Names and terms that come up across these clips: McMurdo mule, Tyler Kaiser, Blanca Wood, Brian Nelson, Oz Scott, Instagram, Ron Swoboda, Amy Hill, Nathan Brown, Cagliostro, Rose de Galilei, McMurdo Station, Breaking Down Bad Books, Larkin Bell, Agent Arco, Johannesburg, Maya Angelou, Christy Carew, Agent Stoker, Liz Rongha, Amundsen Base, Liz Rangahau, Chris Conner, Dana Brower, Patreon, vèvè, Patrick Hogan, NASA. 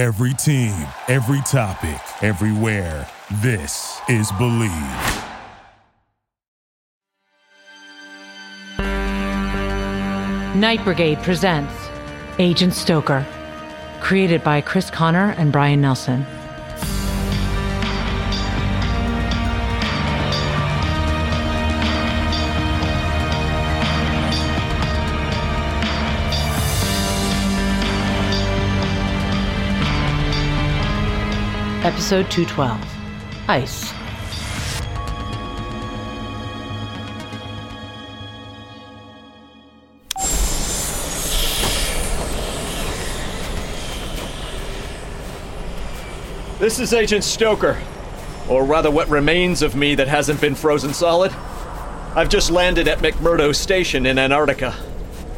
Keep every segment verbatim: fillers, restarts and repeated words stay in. Every team, every topic, everywhere. This is Believe. Night Brigade presents Agent Stoker, created by Chris Conner and Brian Nelson. Episode two twelve, Ice. This is Agent Stoker, or rather what remains of me that hasn't been frozen solid. I've just landed at McMurdo Station in Antarctica.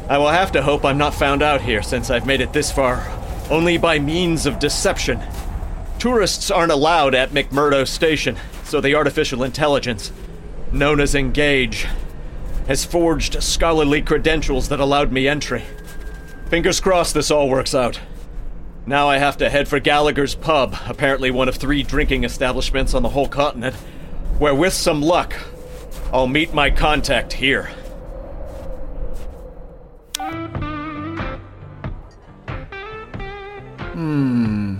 I will have to hope I'm not found out here since I've made it this far, only by means of deception. Tourists aren't allowed at McMurdo Station, so the artificial intelligence, known as Engage, has forged scholarly credentials that allowed me entry. Fingers crossed this all works out. Now I have to head for Gallagher's Pub, apparently one of three drinking establishments on the whole continent, where with some luck, I'll meet my contact here. Hmm...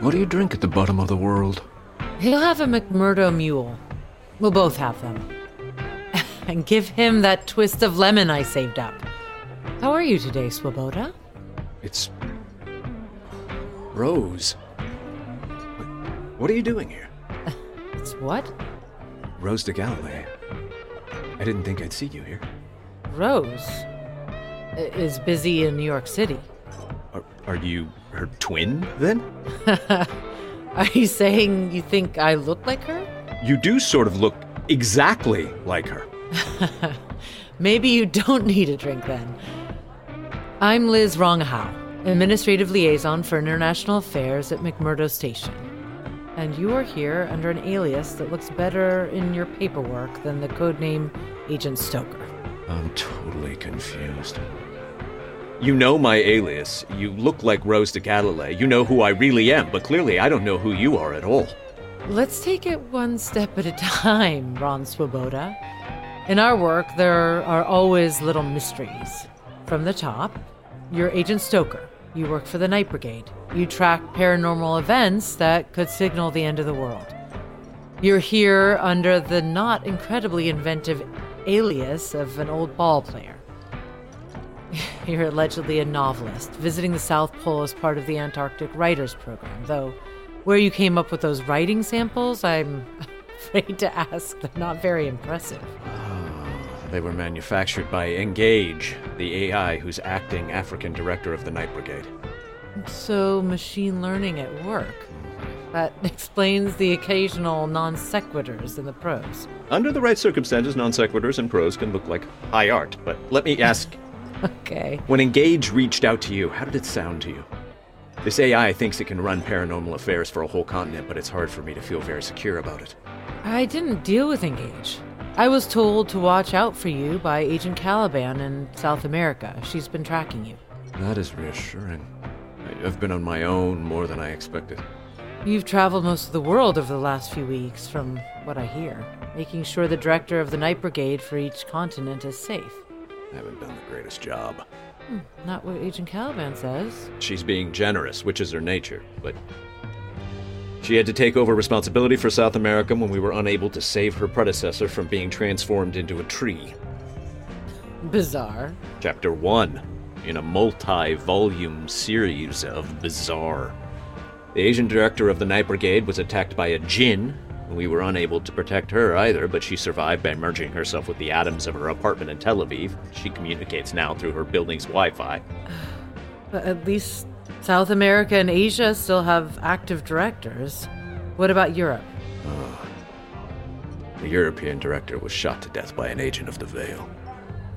What do you drink at the bottom of the world? He'll have a McMurdo mule. We'll both have them. And give him that twist of lemon I saved up. How are you today, Swoboda? It's... Rose. What are you doing here? It's what? Rose de Galilei. I didn't think I'd see you here. Rose is busy in New York City. Are, are you... her twin, then? Are you saying you think I look like her? You do sort of look exactly like her. Maybe you don't need a drink, then. I'm Liz Rongha, Administrative Liaison for International Affairs at McMurdo Station. And you are here under an alias that looks better in your paperwork than the codename Agent Stoker. I'm totally confused. You know my alias. You look like Rose de Galilei. You know who I really am, but clearly I don't know who you are at all. Let's take it one step at a time, Ron Swoboda. In our work, there are always little mysteries. From the top, you're Agent Stoker. You work for the Night Brigade. You track paranormal events that could signal the end of the world. You're here under the not incredibly inventive alias of an old ball player. You're allegedly a novelist, visiting the South Pole as part of the Antarctic Writers Program, though where you came up with those writing samples, I'm afraid to ask. They're not very impressive. Oh, they were manufactured by Engage, the A I who's acting African director of the Night Brigade. So machine learning at work. That explains the occasional non-sequiturs in the prose. Under the right circumstances, non-sequiturs in prose can look like high art, but let me ask... Okay. When Engage reached out to you, how did it sound to you? This A I thinks it can run paranormal affairs for a whole continent, but it's hard for me to feel very secure about it. I didn't deal with Engage. I was told to watch out for you by Agent Caliban in South America. She's been tracking you. That is reassuring. I've been on my own more than I expected. You've traveled most of the world over the last few weeks, from what I hear, making sure the director of the Night Brigade for each continent is safe. I haven't done the greatest job. Not what Agent Caliban says. She's being generous, which is her nature, but... she had to take over responsibility for South America when we were unable to save her predecessor from being transformed into a tree. Bizarre. Chapter one, in a multi-volume series of bizarre. The Asian director of the Night Brigade was attacked by a djinn. We were unable to protect her either, but she survived by merging herself with the atoms of her apartment in Tel Aviv. She communicates now through her building's Wi-Fi. But at least South America and Asia still have active directors. What about Europe? Oh. The European director was shot to death by an agent of the Veil.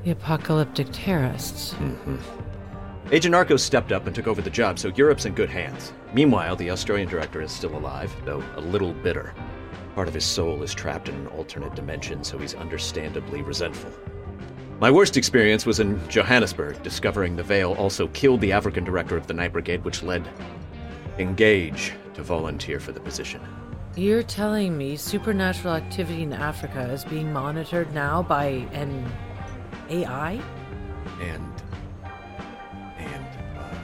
The apocalyptic terrorists. Mm-hmm. Agent Arco stepped up and took over the job, so Europe's in good hands. Meanwhile, the Australian director is still alive, though a little bitter. Part of his soul is trapped in an alternate dimension, so he's understandably resentful. My worst experience was in Johannesburg, discovering the Veil also killed the African director of the Night Brigade, which led Engage to volunteer for the position. You're telling me supernatural activity in Africa is being monitored now by an A I? And... and... Uh,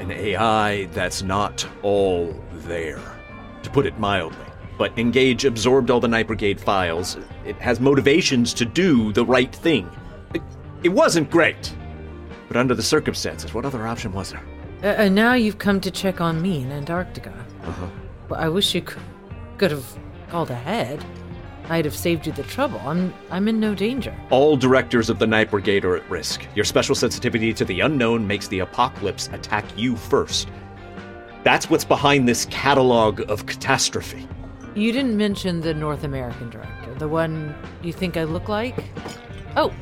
an A I that's not all there, to put it mildly. But Engage absorbed all the Night Brigade files. It has motivations to do the right thing. It, it wasn't great. But under the circumstances, what other option was there? Uh, and now you've come to check on me in Antarctica. Uh-huh. Well, I wish you could, could have called ahead. I'd have saved you the trouble. I'm I'm in no danger. All directors of the Night Brigade are at risk. Your special sensitivity to the unknown makes the apocalypse attack you first. That's what's behind this catalog of catastrophe. You didn't mention the North American director, the one you think I look like? Oh,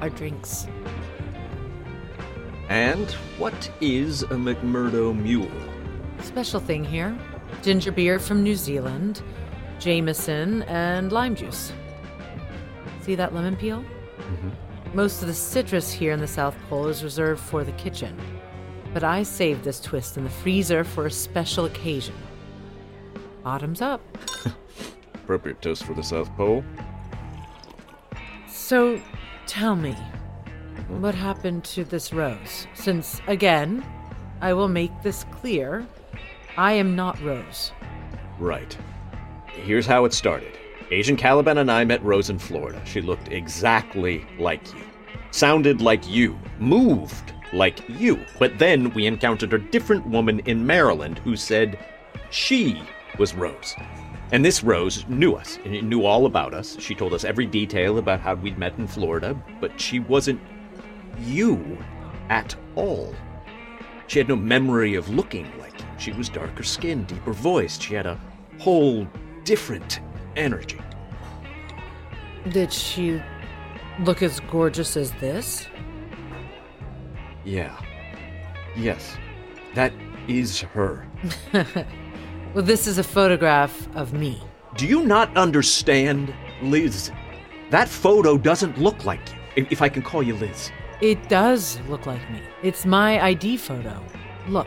our drinks. And what is a McMurdo mule? Special thing here. Ginger beer from New Zealand, Jameson, and lime juice. See that lemon peel? Mm-hmm. Most of the citrus here in the South Pole is reserved for the kitchen. But I saved this twist in the freezer for a special occasion. Bottoms up. Appropriate toast for the South Pole. So, tell me, what happened to this Rose? Since, again, I will make this clear, I am not Rose. Right. Here's how it started. Agent Caliban and I met Rose in Florida. She looked exactly like you. Sounded like you. Moved like you. But then we encountered a different woman in Maryland who said she was Rose. And this Rose knew us, and knew all about us. She told us every detail about how we'd met in Florida, but she wasn't you at all. She had no memory of looking like you. She was darker skinned, deeper voiced. She had a whole different energy. Did she look as gorgeous as this? Yeah. Yes. That is her. Well, this is a photograph of me. Do you not understand, Liz? That photo doesn't look like you, if I can call you Liz. It does look like me. It's my I D photo. Look,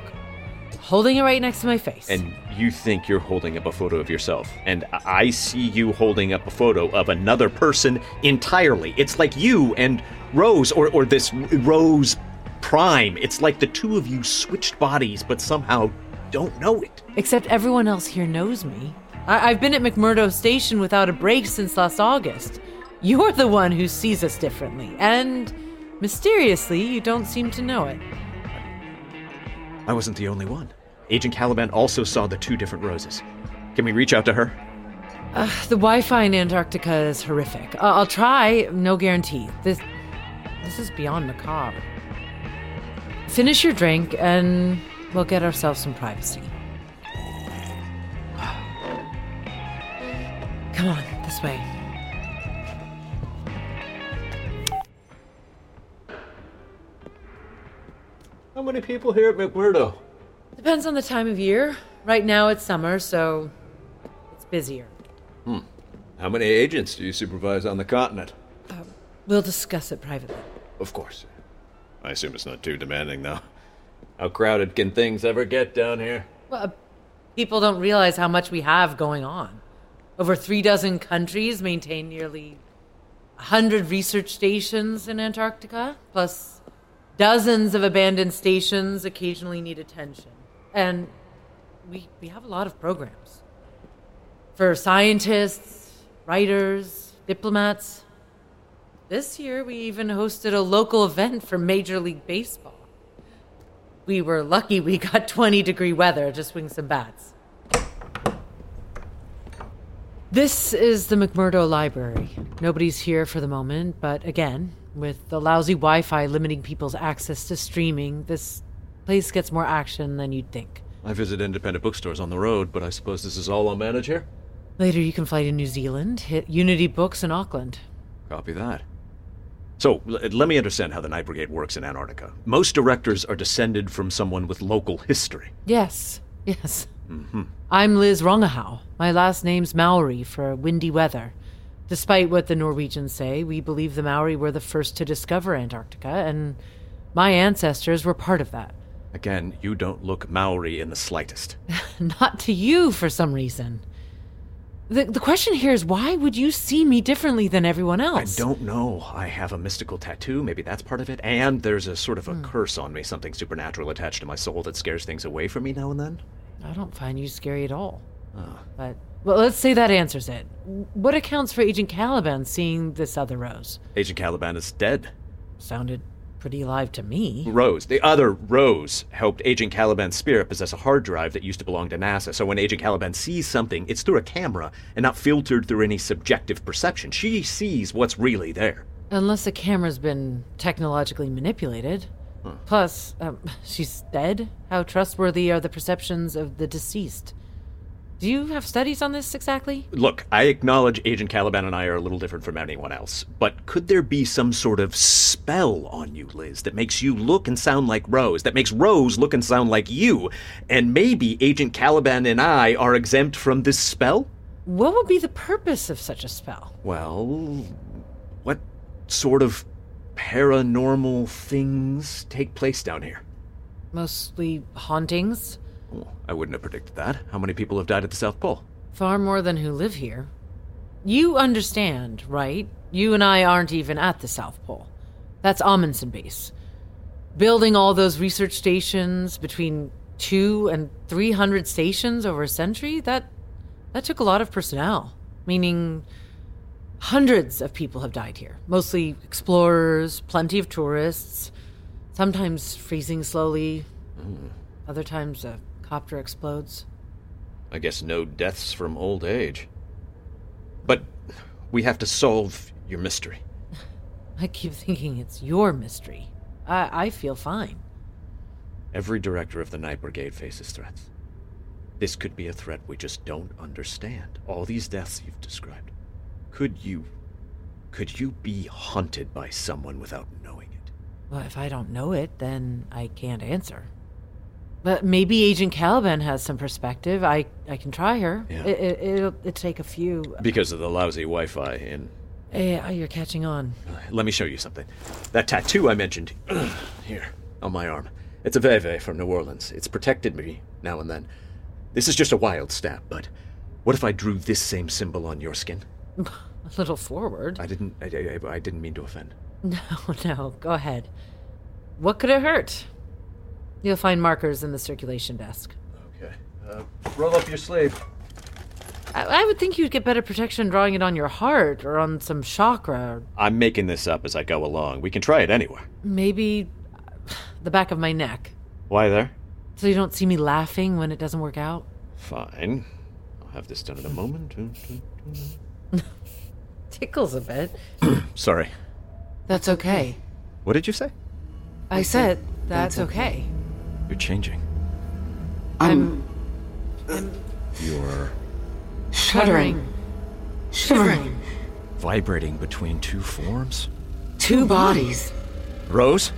holding it right next to my face. And you think you're holding up a photo of yourself, and I see you holding up a photo of another person entirely. It's like you and Rose, or, or this Rose Prime. It's like the two of you switched bodies, but somehow don't know it. Except everyone else here knows me. I- I've been at McMurdo Station without a break since last August. You're the one who sees us differently, and mysteriously, you don't seem to know it. I wasn't the only one. Agent Caliban also saw the two different Roses. Can we reach out to her? Uh, the Wi-Fi in Antarctica is horrific. Uh, I'll try, no guarantee. This, this is beyond macabre. Finish your drink and we'll get ourselves some privacy. Come on, this way. How many people here at McMurdo? Depends on the time of year. Right now it's summer, so it's busier. Hmm. How many agents do you supervise on the continent? Uh, we'll discuss it privately. Of course. I assume it's not too demanding, though. How crowded can things ever get down here? Well, people don't realize how much we have going on. Over three dozen countries maintain nearly one hundred research stations in Antarctica, plus dozens of abandoned stations occasionally need attention. And we, we have a lot of programs. For scientists, writers, diplomats. This year we even hosted a local event for Major League Baseball. We were lucky we got twenty-degree weather to swing some bats. This is the McMurdo Library. Nobody's here for the moment, but again, with the lousy Wi-Fi limiting people's access to streaming, this place gets more action than you'd think. I visit independent bookstores on the road, but I suppose this is all I'll manage here? Later you can fly to New Zealand, hit Unity Books in Auckland. Copy that. So, let me understand how the Night Brigade works in Antarctica. Most directors are descended from someone with local history. Yes, yes. Mm-hmm. I'm Liz Rongahau. My last name's Maori for windy weather. Despite what the Norwegians say, we believe the Maori were the first to discover Antarctica, and my ancestors were part of that. Again, you don't look Maori in the slightest. Not to you, for some reason. The, the question here is, why would you see me differently than everyone else? I don't know. I have a mystical tattoo, maybe that's part of it, and there's a sort of a mm. curse on me, something supernatural attached to my soul that scares things away from me now and then. I don't find you scary at all. Uh. But, well, let's say that answers it. What accounts for Agent Caliban seeing this other Rose? Agent Caliban is dead. Sounded pretty alive to me. Rose, the other Rose, helped Agent Caliban's spirit possess a hard drive that used to belong to NASA, so when Agent Caliban sees something, it's through a camera and not filtered through any subjective perception. She sees what's really there. Unless the camera's been technologically manipulated. Huh. Plus, um, she's dead. How trustworthy are the perceptions of the deceased? Do you have studies on this exactly? Look, I acknowledge Agent Caliban and I are a little different from anyone else, but could there be some sort of spell on you, Liz, that makes you look and sound like Rose, that makes Rose look and sound like you, and maybe Agent Caliban and I are exempt from this spell? What would be the purpose of such a spell? Well, what sort of paranormal things take place down here? Mostly hauntings. I wouldn't have predicted that. How many people have died at the South Pole? Far more than who live here. You understand, right? You and I aren't even at the South Pole. That's Amundsen Base. Building all those research stations, between two and three hundred stations over a century, that that took a lot of personnel. Meaning hundreds of people have died here. Mostly explorers, plenty of tourists, sometimes freezing slowly, mm. other times a copter explodes. I guess no deaths from old age. But we have to solve your mystery. I keep thinking it's your mystery. I, I feel fine. Every director of the Night Brigade faces threats. This could be a threat we just don't understand. All these deaths you've described. Could you... Could you be haunted by someone without knowing it? Well, if I don't know it, then I can't answer. But maybe Agent Caliban has some perspective. I, I can try her. Yeah. It, it, it'll, it'll take a few. Because of the lousy Wi-Fi in... Yeah, hey, you're catching on. Let me show you something. That tattoo I mentioned, here, on my arm. It's a vèvè from New Orleans. It's protected me now and then. This is just a wild stab, but what if I drew this same symbol on your skin? A little forward. I didn't, I, I, I didn't mean to offend. No, no, go ahead. What could it hurt? You'll find markers in the circulation desk. Okay. Uh, roll up your sleeve. I, I would think you'd get better protection drawing it on your heart or on some chakra. Or... I'm making this up as I go along. We can try it anywhere. Maybe the back of my neck. Why there? So you don't see me laughing when it doesn't work out? Fine. I'll have this done in a moment. Tickles a bit. Sorry. That's okay. What did you say? I said, that's okay. You're changing. I'm... I'm... You're... Shuddering. Shivering. Vibrating between two forms? Two bodies. Rose?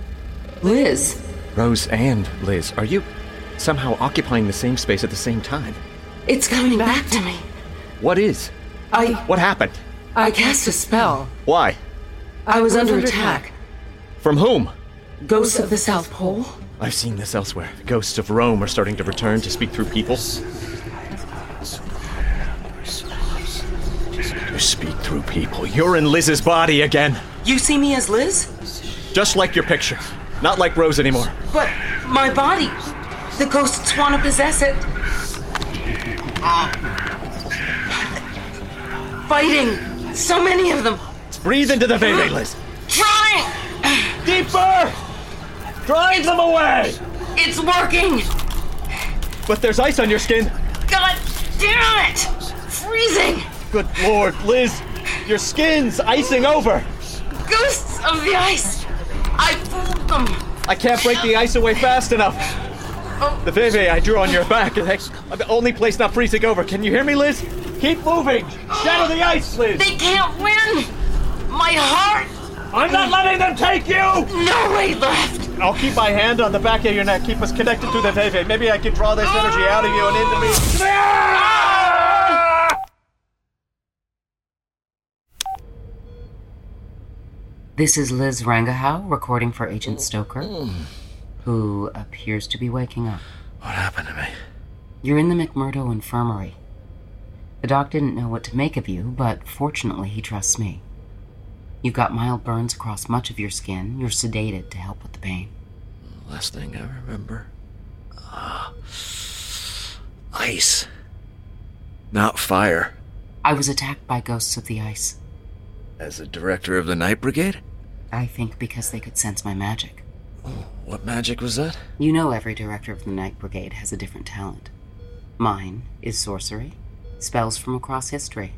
Liz. Rose and Liz. Are you somehow occupying the same space at the same time? It's coming back to me. What is? I... What happened? I cast a spell. Why? I was under attack. From whom? Ghosts of the South Pole? I've seen this elsewhere. The ghosts of Rome are starting to return to speak through people. You speak through people. You're in Liz's body again. You see me as Liz? Just like your picture. Not like Rose anymore. But my body. The ghosts want to possess it. Fighting. So many of them. Breathe into the vèvè, Liz. Try! Deeper! Drive them away! It's working! But there's ice on your skin! God damn it! Freezing! Good lord, Liz! Your skin's icing over! Ghosts of the ice! I fooled them! I can't break the ice away fast enough! Oh. The vèvè I drew on your back is the only place not freezing over. Can you hear me, Liz? Keep moving! Shatter the ice, Liz! They can't win! My heart! I'm not letting them take you! No way left! I'll keep my hand on the back of your neck. Keep us connected to the vèvè. Maybe I can draw this energy out of you and into me. Ah! This is Liz Rangahau, recording for Agent Stoker. who appears to be waking up. What happened to me? You're in the McMurdo Infirmary. The doc didn't know what to make of you, but fortunately he trusts me. You've got mild burns across much of your skin. You're sedated to help with the pain. The last thing I remember... Uh, ice. Not fire. I was attacked by ghosts of the ice. As the director of the Night Brigade? I think because they could sense my magic. Oh, what magic was that? You know every director of the Night Brigade has a different talent. Mine is sorcery, spells from across history,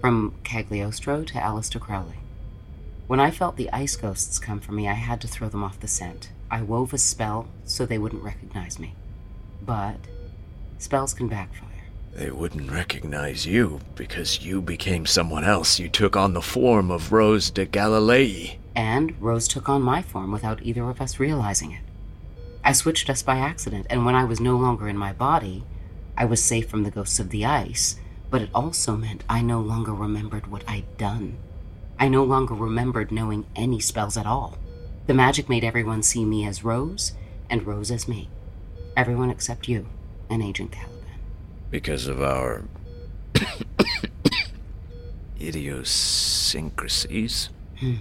from Cagliostro to Aleister Crowley. When I felt the ice ghosts come for me, I had to throw them off the scent. I wove a spell so they wouldn't recognize me. But spells can backfire. They wouldn't recognize you because you became someone else. You took on the form of Rose de Galilei. And Rose took on my form without either of us realizing it. I switched us by accident, and when I was no longer in my body, I was safe from the ghosts of the ice, but it also meant I no longer remembered what I'd done. I no longer remembered knowing any spells at all. The magic made everyone see me as Rose, and Rose as me. Everyone except you, and Agent Caliban. Because of our... idiosyncrasies? Hmm.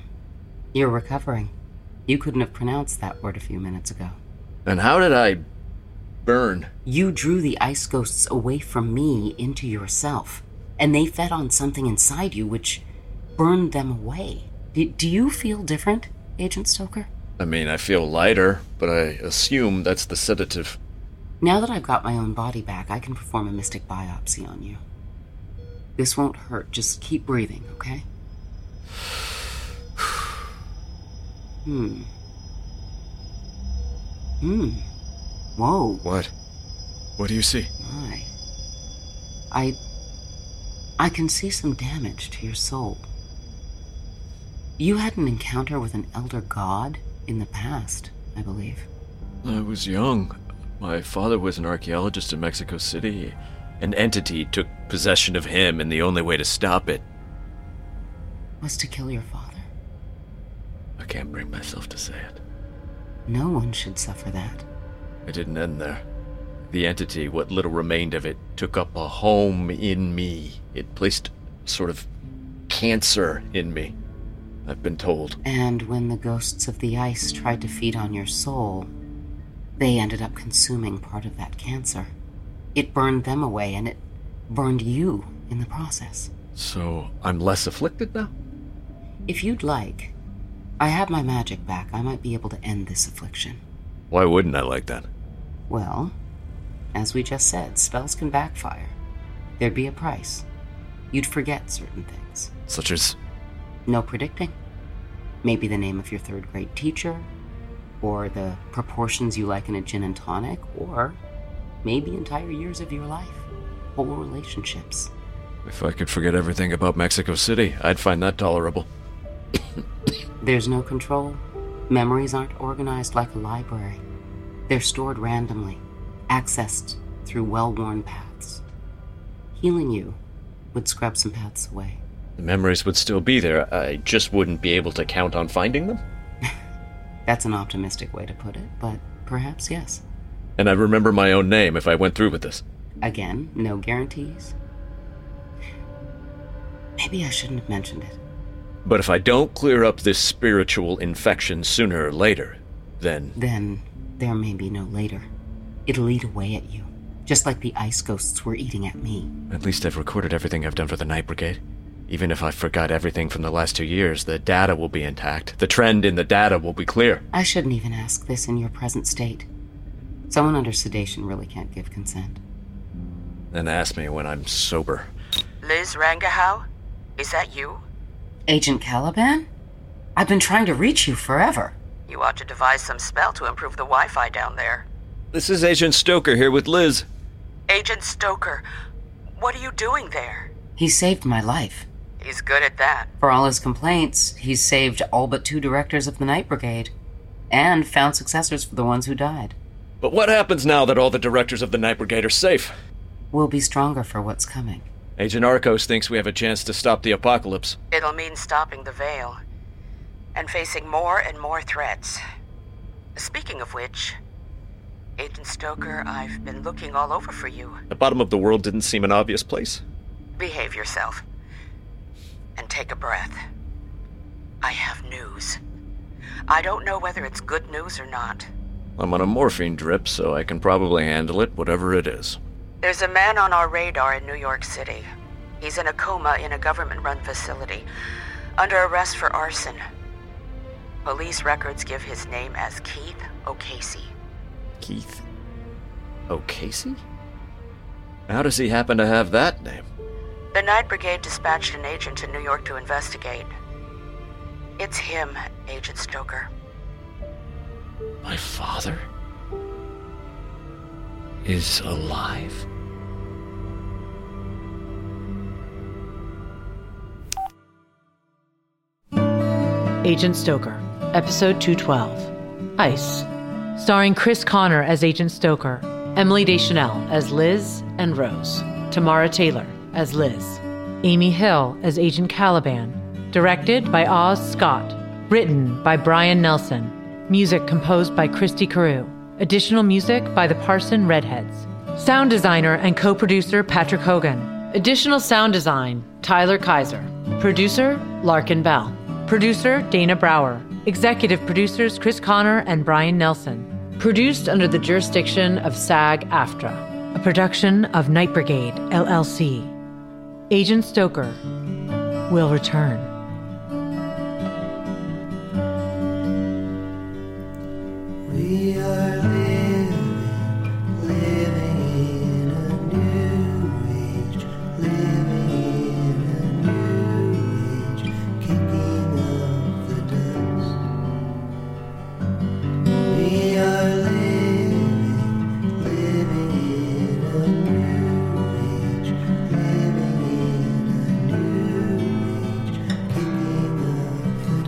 You're recovering. You couldn't have pronounced that word a few minutes ago. And how did I... burn? You drew the ice ghosts away from me into yourself, and they fed on something inside you which burned them away. Do, do you feel different, Agent Stoker? I mean, I feel lighter, but I assume that's the sedative. Now that I've got my own body back, I can perform a mystic biopsy on you. This won't hurt. Just keep breathing, okay? Hmm. Hmm. Whoa. What? What do you see? My. I... I can see some damage to your soul. You had an encounter with an elder god in the past, I believe. I was young. My father was an archaeologist in Mexico City. An entity took possession of him, and the only way to stop it... was to kill your father. I can't bring myself to say it. No one should suffer that. It didn't end there. The entity, what little remained of it, took up a home in me. It placed sort of cancer in me, I've been told. And when the ghosts of the ice tried to feed on your soul... they ended up consuming part of that cancer. It burned them away, and it burned you in the process. So I'm less afflicted now? If you'd like, I have my magic back. I might be able to end this affliction. Why wouldn't I like that? Well, as we just said, spells can backfire. There'd be a price. You'd forget certain things. Such as? No predicting. Maybe the name of your third grade teacher, or the proportions you like in a gin and tonic, or maybe entire years of your life, whole relationships. If I could forget everything about Mexico City, I'd find that tolerable. There's no control. Memories aren't organized like a library. They're stored randomly, accessed through well-worn paths. Healing you would scrub some paths away. The memories would still be there. I just wouldn't be able to count on finding them. That's an optimistic way to put it, but perhaps yes. And I remember my own name if I went through with this. Again, no guarantees. Maybe I shouldn't have mentioned it. But if I don't clear up this spiritual infection sooner or later, then... Then there may be no later. It'll eat away at you, just like the ice ghosts were eating at me. At least I've recorded everything I've done for the Night Brigade. Even if I forgot everything from the last two years, the data will be intact. The trend in the data will be clear. I shouldn't even ask this in your present state. Someone under sedation really can't give consent. Then ask me when I'm sober. Liz Rangahau? Is that you? Agent Caliban? I've been trying to reach you forever. You ought to devise some spell to improve the Wi-Fi down there. This is Agent Stoker here with Liz. Agent Stoker, what are you doing there? He saved my life. He's good at that. For all his complaints, he's saved all but two directors of the Night Brigade, and found successors for the ones who died. But what happens now that all the directors of the Night Brigade are safe? We'll be stronger for what's coming. Agent Arco thinks we have a chance to stop the apocalypse. It'll mean stopping the Veil, and facing more and more threats. Speaking of which, Agent Stoker, I've been looking all over for you. The bottom of the world didn't seem an obvious place. Behave yourself. And take a breath. I have news. I don't know whether it's good news or not. I'm on a morphine drip, so I can probably handle it, whatever it is. There's a man on our radar in New York City. He's in a coma in a government-run facility, under arrest for arson. Police records give his name as Keith O'Casey. Keith O'Casey? How does he happen to have that name? The Night Brigade dispatched an agent to New York to investigate. It's him, Agent Stoker. My father is alive. Agent Stoker, Episode two twelve, Ice, starring Chris Conner as Agent Stoker, Emily Deschanel as Liz and Rose, Tamara Taylor as Liz, Amy Hill as Agent Caliban, directed by Oz Scott, written by Brian Nelson, music composed by Christy Carew, additional music by the Parson Red Heads, sound designer and co-producer Patrick Hogan, additional sound design Tyler Kaiser, producer Larkin Bell, producer Dana Brower, executive producers Chris Conner and Brian Nelson, produced under the jurisdiction of SAG-AFTRA, a production of Night Brigade, L L C. Agent Stoker will return. We are living, living in a new age, living in a new age, kicking up the dust. We are living, living in a new age, living in a new age, kicking up the dust.